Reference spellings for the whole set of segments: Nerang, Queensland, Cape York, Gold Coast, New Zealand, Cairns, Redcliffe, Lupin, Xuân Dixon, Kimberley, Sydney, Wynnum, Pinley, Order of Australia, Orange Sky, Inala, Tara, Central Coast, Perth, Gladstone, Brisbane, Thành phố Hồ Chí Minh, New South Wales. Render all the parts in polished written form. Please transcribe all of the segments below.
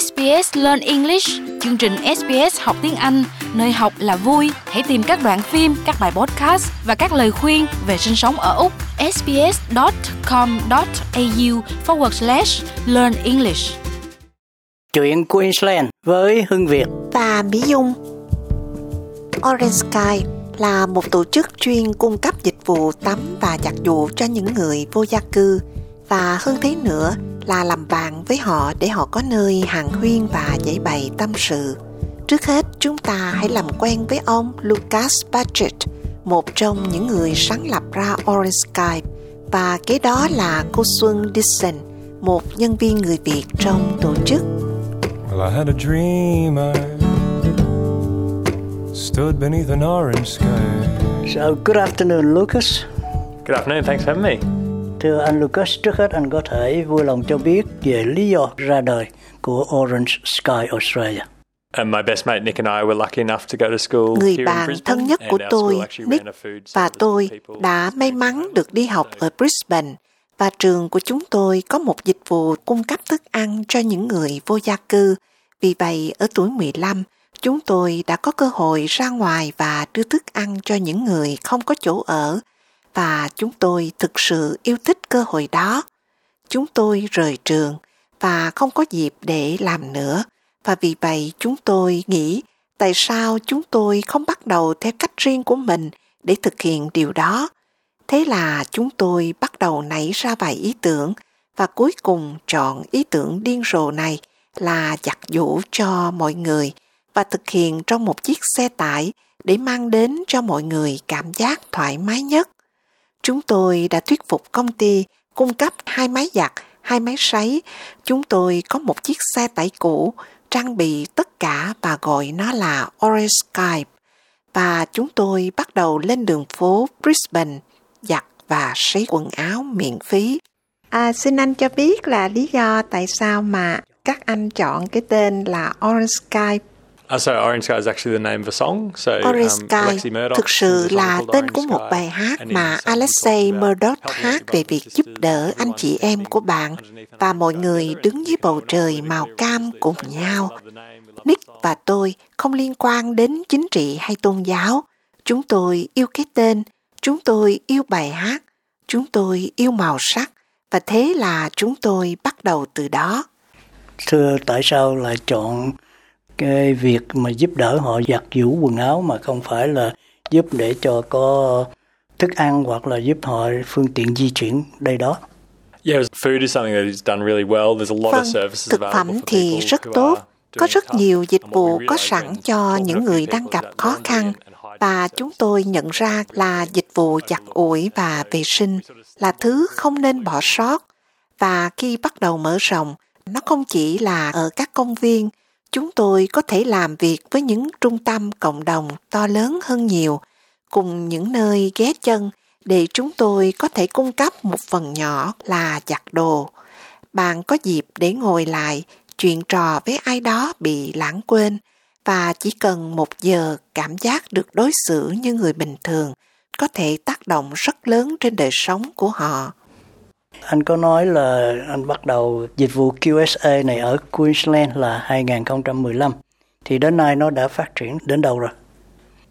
SBS Learn English, chương trình SBS học tiếng Anh, nơi học là vui. Hãy tìm các đoạn phim, các bài podcast và các lời khuyên về sinh sống ở Úc. sbs.com.au/learn English. Chuyện Queensland với Hương Việt và Mỹ Dung. Orange Sky là một tổ chức chuyên cung cấp dịch vụ tắm và giặt giũ cho những người vô gia cư, và hơn thế nữa là làm bạn với họ để họ có nơi hàn huyên và giải bày tâm sự. Trước hết, chúng ta hãy làm quen với ông Lucas Badgett, một trong những người sáng lập ra Orange Sky, và kế đó là cô Xuân Dixon, một nhân viên người Việt trong tổ chức. Well, I had a dream I stood beneath an orange sky. So, good afternoon, Lucas. Good afternoon, thanks for having me. Thưa anh Lucas, trước hết anh có thể vui lòng cho biết về lý do ra đời của Orange Sky Australia. And my best mate Nick and I were lucky enough to go to school here in Brisbane. Người bạn thân nhất của tôi, Nick, và tôi đã may mắn được đi học ở Brisbane, và trường của chúng tôi có một dịch vụ cung cấp thức ăn cho những người vô gia cư. Vì vậy, ở tuổi 15, chúng tôi đã có cơ hội ra ngoài và đưa thức ăn cho những người không có chỗ ở, và chúng tôi thực sự yêu thích cơ hội đó. Chúng tôi rời trường và không có dịp để làm nữa. Và vì vậy chúng tôi nghĩ tại sao chúng tôi không bắt đầu theo cách riêng của mình để thực hiện điều đó. Thế là chúng tôi bắt đầu nảy ra vài ý tưởng và cuối cùng chọn ý tưởng điên rồ này là giặt giũ cho mọi người và thực hiện trong một chiếc xe tải để mang đến cho mọi người cảm giác thoải mái nhất. Chúng tôi đã thuyết phục công ty cung cấp 2 máy giặt, 2 máy sấy. Chúng tôi có một chiếc xe tải cũ, trang bị tất cả và gọi nó là Orange Sky. Và chúng tôi bắt đầu lên đường phố Brisbane, giặt và sấy quần áo miễn phí. Xin anh cho biết là lý do tại sao mà các anh chọn cái tên là Orange Sky. So Orange Sky is actually the name of a song. So Orange Sky thực sự là tên của một bài hát mà Alexei Murdoch hát về việc giúp đỡ anh chị em của bạn và mọi người đứng dưới bầu trời màu cam cùng nhau. Nick và tôi không liên quan đến chính trị hay tôn giáo. Chúng tôi yêu cái tên, chúng tôi yêu bài hát, chúng tôi yêu màu sắc, và thế là chúng tôi bắt đầu từ đó. Thưa, tại sao lại chọn cái việc mà giúp đỡ họ giặt giũ quần áo mà không phải là giúp để cho có thức ăn hoặc là giúp họ phương tiện di chuyển đây đó? Vâng, thực phẩm thì rất tốt. Có rất nhiều dịch vụ có sẵn cho những người đang gặp khó khăn, và chúng tôi nhận ra là dịch vụ giặt ủi và vệ sinh là thứ không nên bỏ sót. Và khi bắt đầu mở rộng, nó không chỉ là ở các công viên, chúng tôi có thể làm việc với những trung tâm cộng đồng to lớn hơn nhiều, cùng những nơi ghé chân để chúng tôi có thể cung cấp một phần nhỏ là giặt đồ. Bạn có dịp để ngồi lại, chuyện trò với ai đó bị lãng quên, và chỉ cần 1 giờ cảm giác được đối xử như người bình thường có thể tác động rất lớn trên đời sống của họ. Anh có nói là anh bắt đầu dịch vụ QSA này ở Queensland là 2015, thì đến nay nó đã phát triển đến đâu rồi?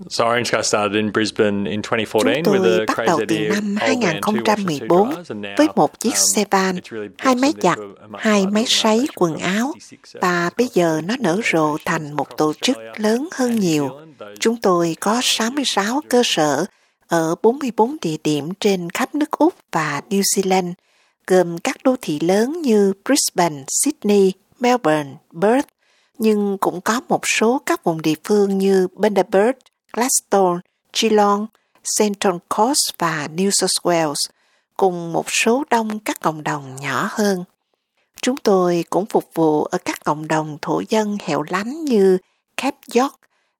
So Orange Sky started in Brisbane in 2014 with a crazy idea. Chúng tôi bắt đầu từ năm 2014 với một chiếc xe van, 2 máy giặt, 2 máy sấy quần áo, và bây giờ nó nở rộ thành một tổ chức lớn hơn nhiều. Chúng tôi có 66 cơ sở ở 44 địa điểm trên khắp nước Úc và New Zealand, gồm các đô thị lớn như Brisbane, Sydney, Melbourne, Perth, nhưng cũng có một số các vùng địa phương như Bendigo, Gladstone, Geelong, Central Coast và New South Wales, cùng một số đông các cộng đồng nhỏ hơn. Chúng tôi cũng phục vụ ở các cộng đồng thổ dân hẻo lánh như Cape York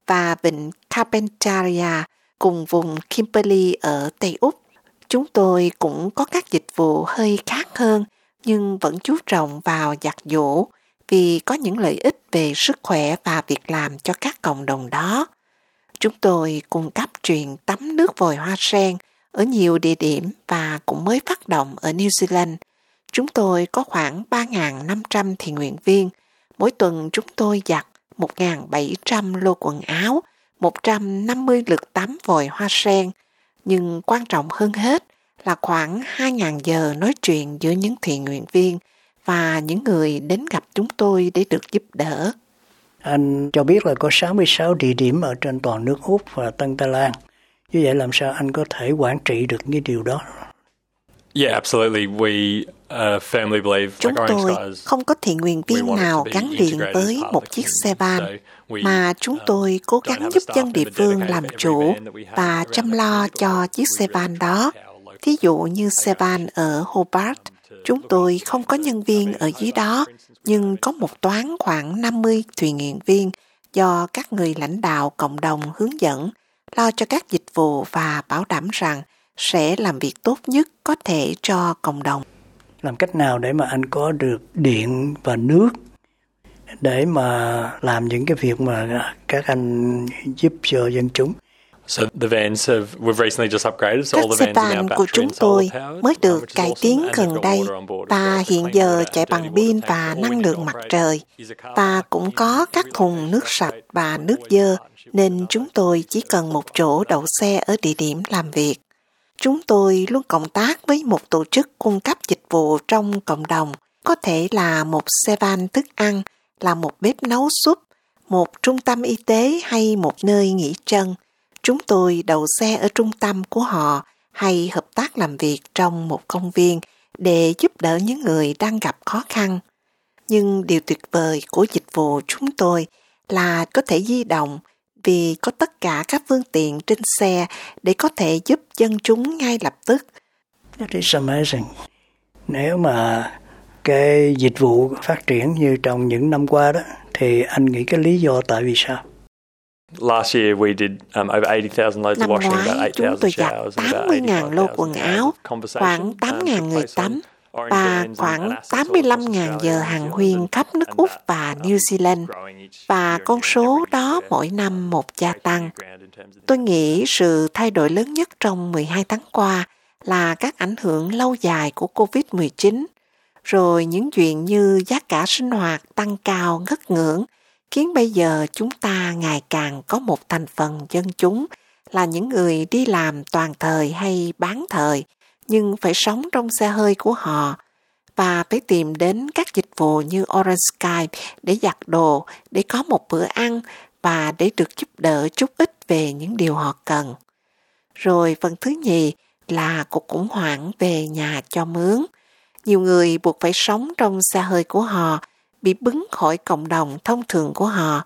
và vịnh Carpentaria, cùng vùng Kimberley ở Tây Úc. Chúng tôi cũng có các dịch vụ hơi khác hơn, nhưng vẫn chú trọng vào giặt giũ, vì có những lợi ích về sức khỏe và việc làm cho các cộng đồng đó. Chúng tôi cung cấp truyền tắm nước vòi hoa sen ở nhiều địa điểm và cũng mới phát động ở New Zealand. Chúng tôi có khoảng 3.500 thiện nguyện viên, mỗi tuần chúng tôi giặt 1.700 lô quần áo, 150 lượt tắm vòi hoa sen, nhưng quan trọng hơn hết là khoảng 2.000 giờ nói chuyện giữa những thiện nguyện viên và những người đến gặp chúng tôi để được giúp đỡ. Anh cho biết là có 66 địa điểm ở trên toàn nước Úc và Tân Tây Lan. Như vậy làm sao anh có thể quản trị được cái điều đó? Yeah, absolutely. We firmly believe chúng tôi không có thiện nguyện viên nào gắn liền với một chiếc xe van, mà chúng tôi cố gắng giúp dân địa phương làm chủ và chăm lo cho chiếc xe van đó. Thí dụ như xe van ở Hobart, chúng tôi không có nhân viên ở dưới đó, nhưng có một toán khoảng 50 thiện nguyện viên do các người lãnh đạo cộng đồng hướng dẫn, lo cho các dịch vụ và bảo đảm rằng sẽ làm việc tốt nhất có thể cho cộng đồng. Làm cách nào để mà anh có được điện và nước để mà làm những cái việc mà các anh giúp cho dân chúng? Các xe van của chúng tôi mới được cải tiến gần đây và hiện giờ chạy bằng pin và năng lượng mặt trời, và cũng có các thùng nước sạch và nước dơ, nên chúng tôi chỉ cần một chỗ đậu xe ở địa điểm làm việc. Chúng tôi luôn cộng tác với một tổ chức cung cấp dịch vụ trong cộng đồng, có thể là một xe van thức ăn, là một bếp nấu súp, một trung tâm y tế hay một nơi nghỉ chân. Chúng tôi đậu xe ở trung tâm của họ hay hợp tác làm việc trong một công viên để giúp đỡ những người đang gặp khó khăn. Nhưng điều tuyệt vời của dịch vụ chúng tôi là có thể di động, vì có tất cả các phương tiện trên xe để có thể giúp dân chúng ngay lập tức. That is amazing. Nếu mà cái dịch vụ phát triển như trong những năm qua đó, thì anh nghĩ cái lý do tại vì sao? Last year we did over 80,000 loads of washing, about 8,000 showers, and about 80,000 lô quần áo, khoảng 8,000 người tắm và khoảng 85,000 giờ hàng huyên khắp nước Úc và New Zealand, và con số đó mỗi năm một gia tăng. Tôi nghĩ sự thay đổi lớn nhất trong 12 tháng qua là các ảnh hưởng lâu dài của COVID-19, rồi những chuyện như giá cả sinh hoạt tăng cao ngất ngưỡng, khiến bây giờ chúng ta ngày càng có một thành phần dân chúng là những người đi làm toàn thời hay bán thời, nhưng phải sống trong xe hơi của họ và phải tìm đến các dịch vụ như Orange Sky để giặt đồ, để có một bữa ăn và để được giúp đỡ chút ít về những điều họ cần. Rồi phần thứ nhì là cuộc khủng hoảng về nhà cho mướn. Nhiều người buộc phải sống trong xe hơi của họ, bị bứng khỏi cộng đồng thông thường của họ,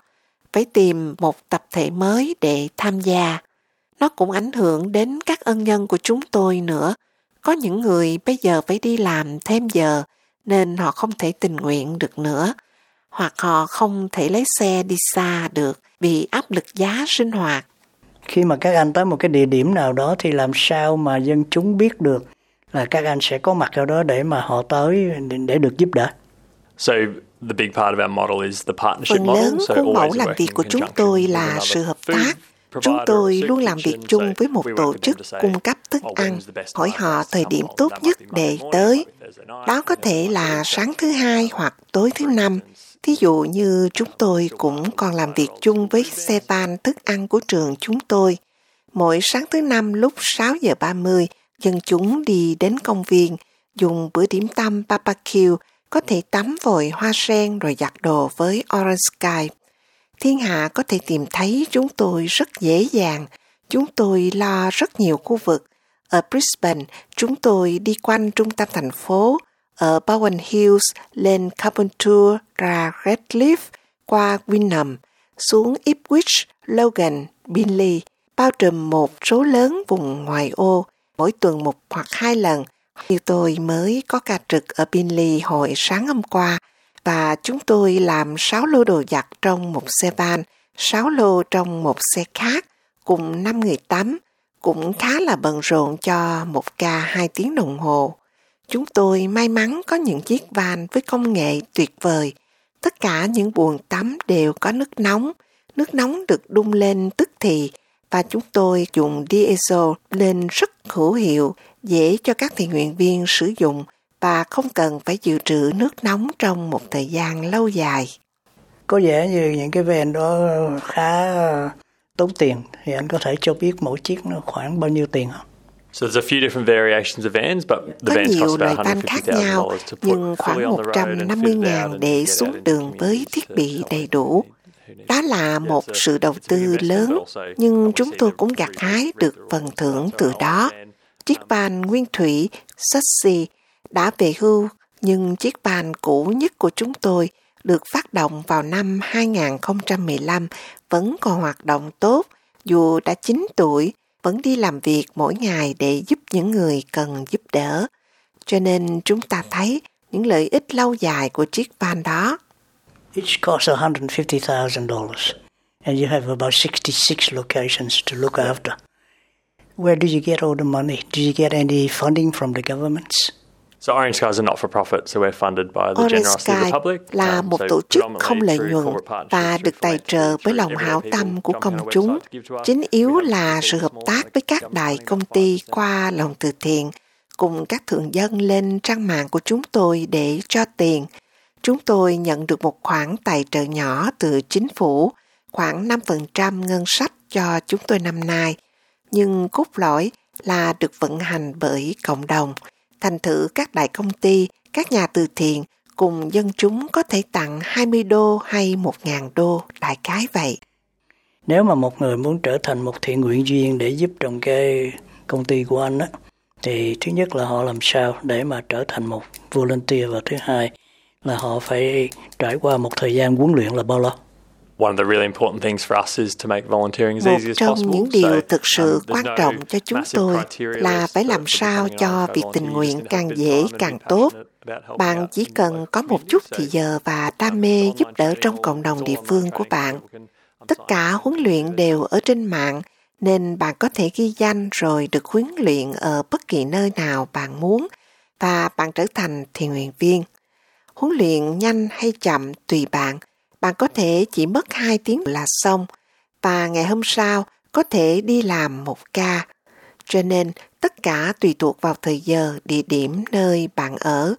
phải tìm một tập thể mới để tham gia. Nó cũng ảnh hưởng đến các ân nhân của chúng tôi nữa. Có những người bây giờ phải đi làm thêm giờ nên họ không thể tình nguyện được nữa, hoặc họ không thể lấy xe đi xa được vì áp lực giá sinh hoạt. Khi mà các anh tới một cái địa điểm nào đó thì làm sao mà dân chúng biết được là các anh sẽ có mặt ở đó để mà họ tới để được giúp đỡ? Phần lớn khuôn mẫu làm việc của chúng tôi là sự hợp tác. Chúng tôi luôn làm việc chung với một tổ chức cung cấp thức ăn, hỏi họ thời điểm tốt nhất để tới. Đó có thể là sáng thứ Hai hoặc tối thứ Năm. Thí dụ như chúng tôi cũng còn làm việc chung với xe van thức ăn của trường chúng tôi. Mỗi sáng thứ Năm lúc 6:30, dân chúng đi đến công viên, dùng bữa điểm tâm barbecue, có thể tắm vòi hoa sen rồi giặt đồ với Orange Sky. Thiên hạ có thể tìm thấy chúng tôi rất dễ dàng. Chúng tôi lo rất nhiều khu vực. Ở Brisbane, chúng tôi đi quanh trung tâm thành phố, ở Bowen Hills, lên Carpentaria, ra Redcliffe, qua Wynnum, xuống Ipswich, Logan, Binley, bao trùm một số lớn vùng ngoại ô, mỗi tuần một hoặc hai lần. Như tôi mới có ca trực ở Pinley hồi sáng hôm qua, và chúng tôi làm 6 lô đồ giặt trong một xe van, 6 lô trong một xe khác, cùng 5 người tắm, cũng khá là bận rộn cho một ca 2 tiếng đồng hồ. Chúng tôi may mắn có những chiếc van với công nghệ tuyệt vời. Tất cả những buồng tắm đều có nước nóng được đun lên tức thì, và chúng tôi dùng diesel nên rất hữu hiệu, dễ cho các thiện nguyện viên sử dụng và không cần phải dự trữ nước nóng trong một thời gian lâu dài. Có vẻ như những cái van đó khá tốn tiền. Thì anh có thể cho biết mỗi chiếc nó khoảng bao nhiêu tiền không? So there's a few different variations of vans, but the vans cost about $150,000 to put fully on the road and fit down để xuống đường với thiết bị đầy đủ. Đó là một sự đầu tư lớn, nhưng chúng tôi cũng gặt hái được phần thưởng từ đó. Chiếc van nguyên thủy Sussy đã về hưu, nhưng chiếc van cũ nhất của chúng tôi được phát động vào năm 2015 vẫn còn hoạt động tốt, dù đã 9 tuổi, vẫn đi làm việc mỗi ngày để giúp những người cần giúp đỡ. Cho nên chúng ta thấy những lợi ích lâu dài của chiếc van đó. Each costs $150,000 and you have about 66 locations to look after. Where do you get all the money? Do you get any funding from the governments? So Orange Sky is a not-for-profit, so we're funded by the generosity of the public. Orange Sky là một tổ chức không lợi nhuận và được tài trợ bởi lòng hảo tâm của công chúng. Chính yếu là sự hợp tác với các đại công ty qua lòng từ thiện, cùng các thường dân lên trang mạng của chúng tôi để cho tiền. Chúng tôi nhận được một khoản tài trợ nhỏ từ chính phủ, khoảng 5% ngân sách cho chúng tôi năm nay, nhưng cốt lõi là được vận hành bởi cộng đồng. Thành thử các đại công ty, các nhà từ thiện cùng dân chúng có thể tặng $20 hay $1,000, đại khái vậy. Nếu mà một người muốn trở thành một thiện nguyện viên để giúp trong cái công ty của anh á, thì thứ nhất là họ làm sao để mà trở thành một volunteer, và thứ hai là họ phải trải qua một thời gian huấn luyện là bao lâu? One of the really important things for us is to make volunteering as easy as possible. Một trong những điều thực sự quan trọng cho chúng tôi là phải làm sao cho việc tình nguyện càng dễ càng tốt. Bạn chỉ cần có một chút thì giờ và đam mê giúp đỡ trong cộng đồng địa phương của bạn. Tất cả huấn luyện đều ở trên mạng, nên bạn có thể ghi danh rồi được huấn luyện ở bất kỳ nơi nào bạn muốn, và bạn trở thành thiện nguyện viên. Huấn luyện nhanh hay chậm tùy bạn. Bạn có thể chỉ mất 2 tiếng là xong, và ngày hôm sau có thể đi làm một ca. Cho nên, tất cả tùy thuộc vào thời giờ, địa điểm, nơi bạn ở.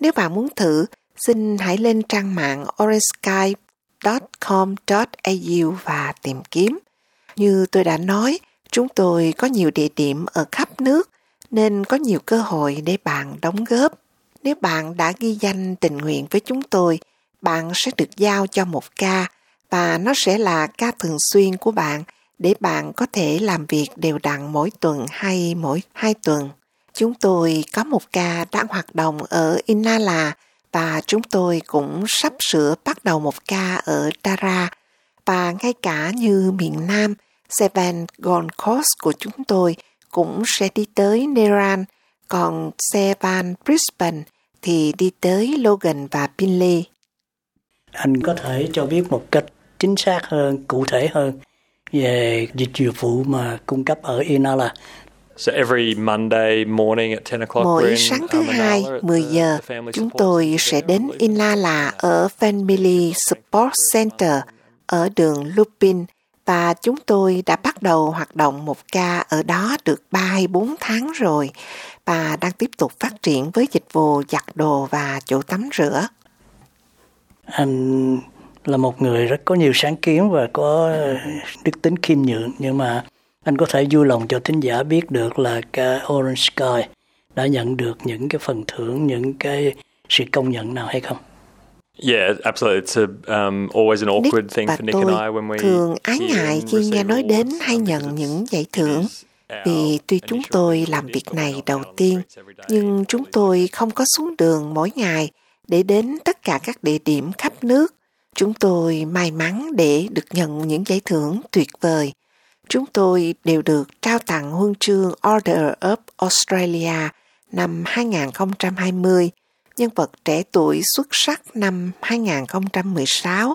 Nếu bạn muốn thử, xin hãy lên trang mạng orangesky.com.au và tìm kiếm. Như tôi đã nói, chúng tôi có nhiều địa điểm ở khắp nước, nên có nhiều cơ hội để bạn đóng góp. Nếu bạn đã ghi danh tình nguyện với chúng tôi, bạn sẽ được giao cho một ca, và nó sẽ là ca thường xuyên của bạn để bạn có thể làm việc đều đặn mỗi tuần hay mỗi 2 tuần. Chúng tôi có một ca đang hoạt động ở Inala, và chúng tôi cũng sắp sửa bắt đầu một ca ở Tara, và ngay cả như miền Nam, xe van Gold Coast của chúng tôi cũng sẽ đi tới Nerang, còn xe van Brisbane thì đi tới Logan và Pinley. Anh có thể cho biết một cách chính xác hơn, cụ thể hơn về dịch vụ mà cung cấp ở Inala. So every Monday morning at 10 o'clock. Mỗi sáng thứ Hai, 10 giờ, chúng tôi sẽ đến Inala ở Family Support Center ở đường Lupin, và chúng tôi đã bắt đầu hoạt động một ca ở đó được 3 hay 4 tháng rồi, và đang tiếp tục phát triển với dịch vụ giặt đồ và chỗ tắm rửa. Anh là một người rất có nhiều sáng kiến và có đức tính khiêm nhượng, nhưng mà anh có thể vui lòng cho thính giả biết được là cái Orange Sky đã nhận được những cái phần thưởng, những cái sự công nhận nào hay không? Yeah, absolutely. It's always an awkward thing for Nick and I when we thường ái ngại khi nghe nói đến hay nhận những giải thưởng, vì tuy chúng tôi làm việc này đầu tiên, nhưng chúng tôi không có xuống đường mỗi ngày để đến tất cả các địa điểm khắp nước. Chúng tôi may mắn để được nhận những giải thưởng tuyệt vời. Chúng tôi đều được trao tặng huân chương Order of Australia năm 2020, nhân vật trẻ tuổi xuất sắc năm 2016,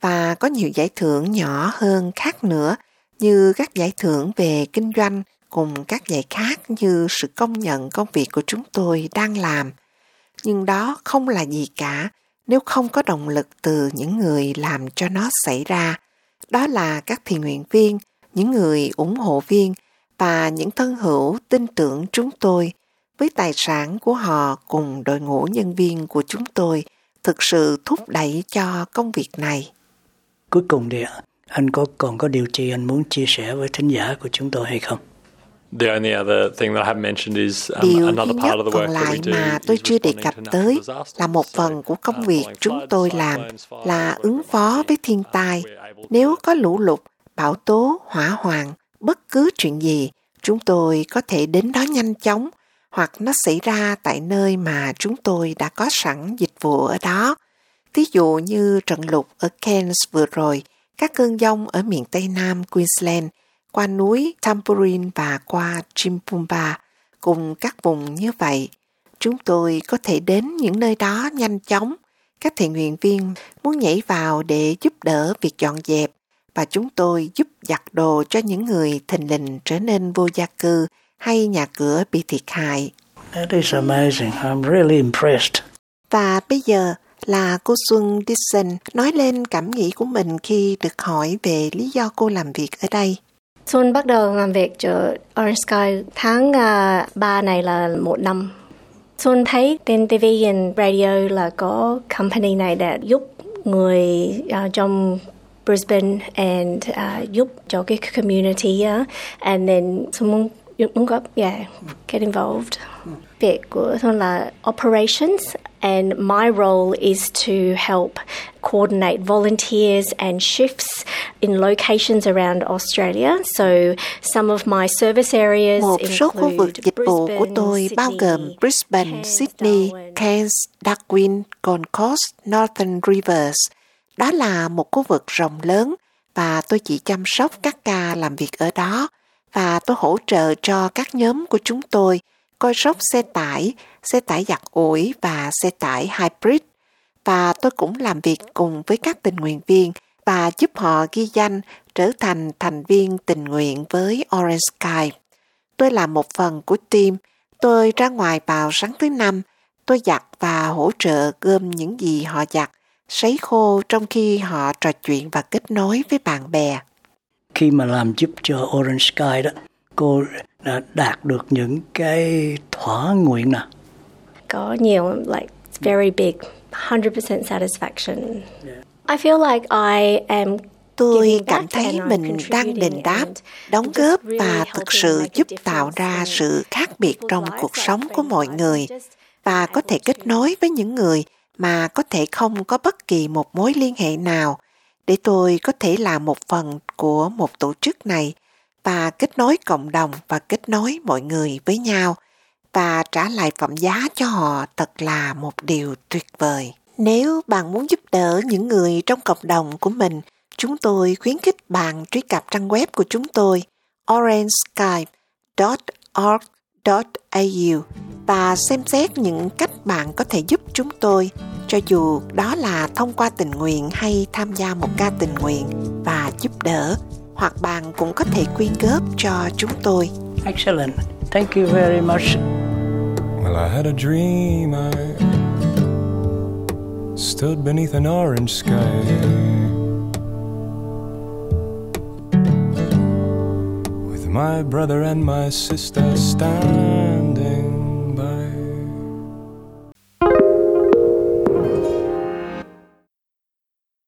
và có nhiều giải thưởng nhỏ hơn khác nữa, như các giải thưởng về kinh doanh cùng các giải khác như sự công nhận công việc của chúng tôi đang làm. Nhưng đó không là gì cả nếu không có động lực từ những người làm cho nó xảy ra. Đó là các thiện nguyện viên, những người ủng hộ viên và những thân hữu tin tưởng chúng tôi. Với tài sản của họ cùng đội ngũ nhân viên của chúng tôi thực sự thúc đẩy cho công việc này. Cuối cùng thì anh còn có điều gì anh muốn chia sẻ với thính giả của chúng tôi hay không? The only other thing that I haven't mentioned is another part of the work that we do. Điều duy nhất còn lại mà tôi chưa đề cập tới là một phần của công việc chúng tôi làm là ứng phó với thiên tai. Nếu có lũ lụt, bão tố, hỏa hoạn, bất cứ chuyện gì, chúng tôi có thể đến đó nhanh chóng hoặc nó xảy ra tại nơi mà chúng tôi đã có sẵn dịch vụ ở đó. Ví dụ như trận lụt ở Cairns vừa rồi, các cơn giông ở miền Tây Nam Queensland, qua núi Tambourine và qua Chimpumba, cùng các vùng như vậy. Chúng tôi có thể đến những nơi đó nhanh chóng. Các thiện nguyện viên muốn nhảy vào để giúp đỡ việc dọn dẹp, và chúng tôi giúp giặt đồ cho những người thình lình trở nên vô gia cư hay nhà cửa bị thiệt hại. That is amazing. I'm really impressed. Và bây giờ là cô Xuân Dixon nói lên cảm nghĩ của mình khi được hỏi về lý do cô làm việc ở đây. Xuân bắt đầu làm việc cho Orange Sky tháng 3 này là 1 năm. Xuân thấy trên TV và radio là có company này đã giúp người trong Brisbane and giúp cho cái community and then Xuân muốn góp, get involved. Việc của Xuân là operations and my role is to help coordinate volunteers and shifts in locations around Australia. So some of my service areas include Brisbane, Sydney, Darwin. Một số khu vực dịch vụ của tôi bao gồm Brisbane, Sydney, Cairns, Darwin, Gold Coast, Northern Rivers. Đó là một khu vực rộng lớn và tôi chỉ chăm sóc các ca làm việc ở đó và tôi hỗ trợ cho các nhóm của chúng tôi coi sóc xe tải giặt ủi và xe tải hybrid. Và tôi cũng làm việc cùng với các tình nguyện viên và giúp họ ghi danh trở thành thành viên tình nguyện với Orange Sky. Tôi là một phần của team. Tôi ra ngoài vào sáng thứ Năm. Tôi giặt và hỗ trợ gom những gì họ giặt, sấy khô trong khi họ trò chuyện và kết nối với bạn bè. Khi mà làm giúp cho Orange Sky đó, cô đã đạt được những cái thỏa nguyện nào? Có nhiều, like very big, 100% satisfaction. I feel like I am. Tôi cảm thấy mình đang đền đáp, đóng góp và thực sự giúp tạo ra sự khác biệt trong cuộc sống của mọi người và có thể kết nối với những người mà có thể không có bất kỳ một mối liên hệ nào để tôi có thể là một phần của một tổ chức này và kết nối cộng đồng và kết nối mọi người với nhau và trả lại phẩm giá cho họ thật là một điều tuyệt vời. Nếu bạn muốn giúp đỡ những người trong cộng đồng của mình, chúng tôi khuyến khích bạn truy cập trang web của chúng tôi orangesky.org.au và xem xét những cách bạn có thể giúp chúng tôi, cho dù đó là thông qua tình nguyện hay tham gia một ca tình nguyện và giúp đỡ, hoặc bạn cũng có thể quyên góp cho chúng tôi. Excellent. Thank you very much. Well, I had a dream I stood beneath an orange sky. With my brother and my sister standing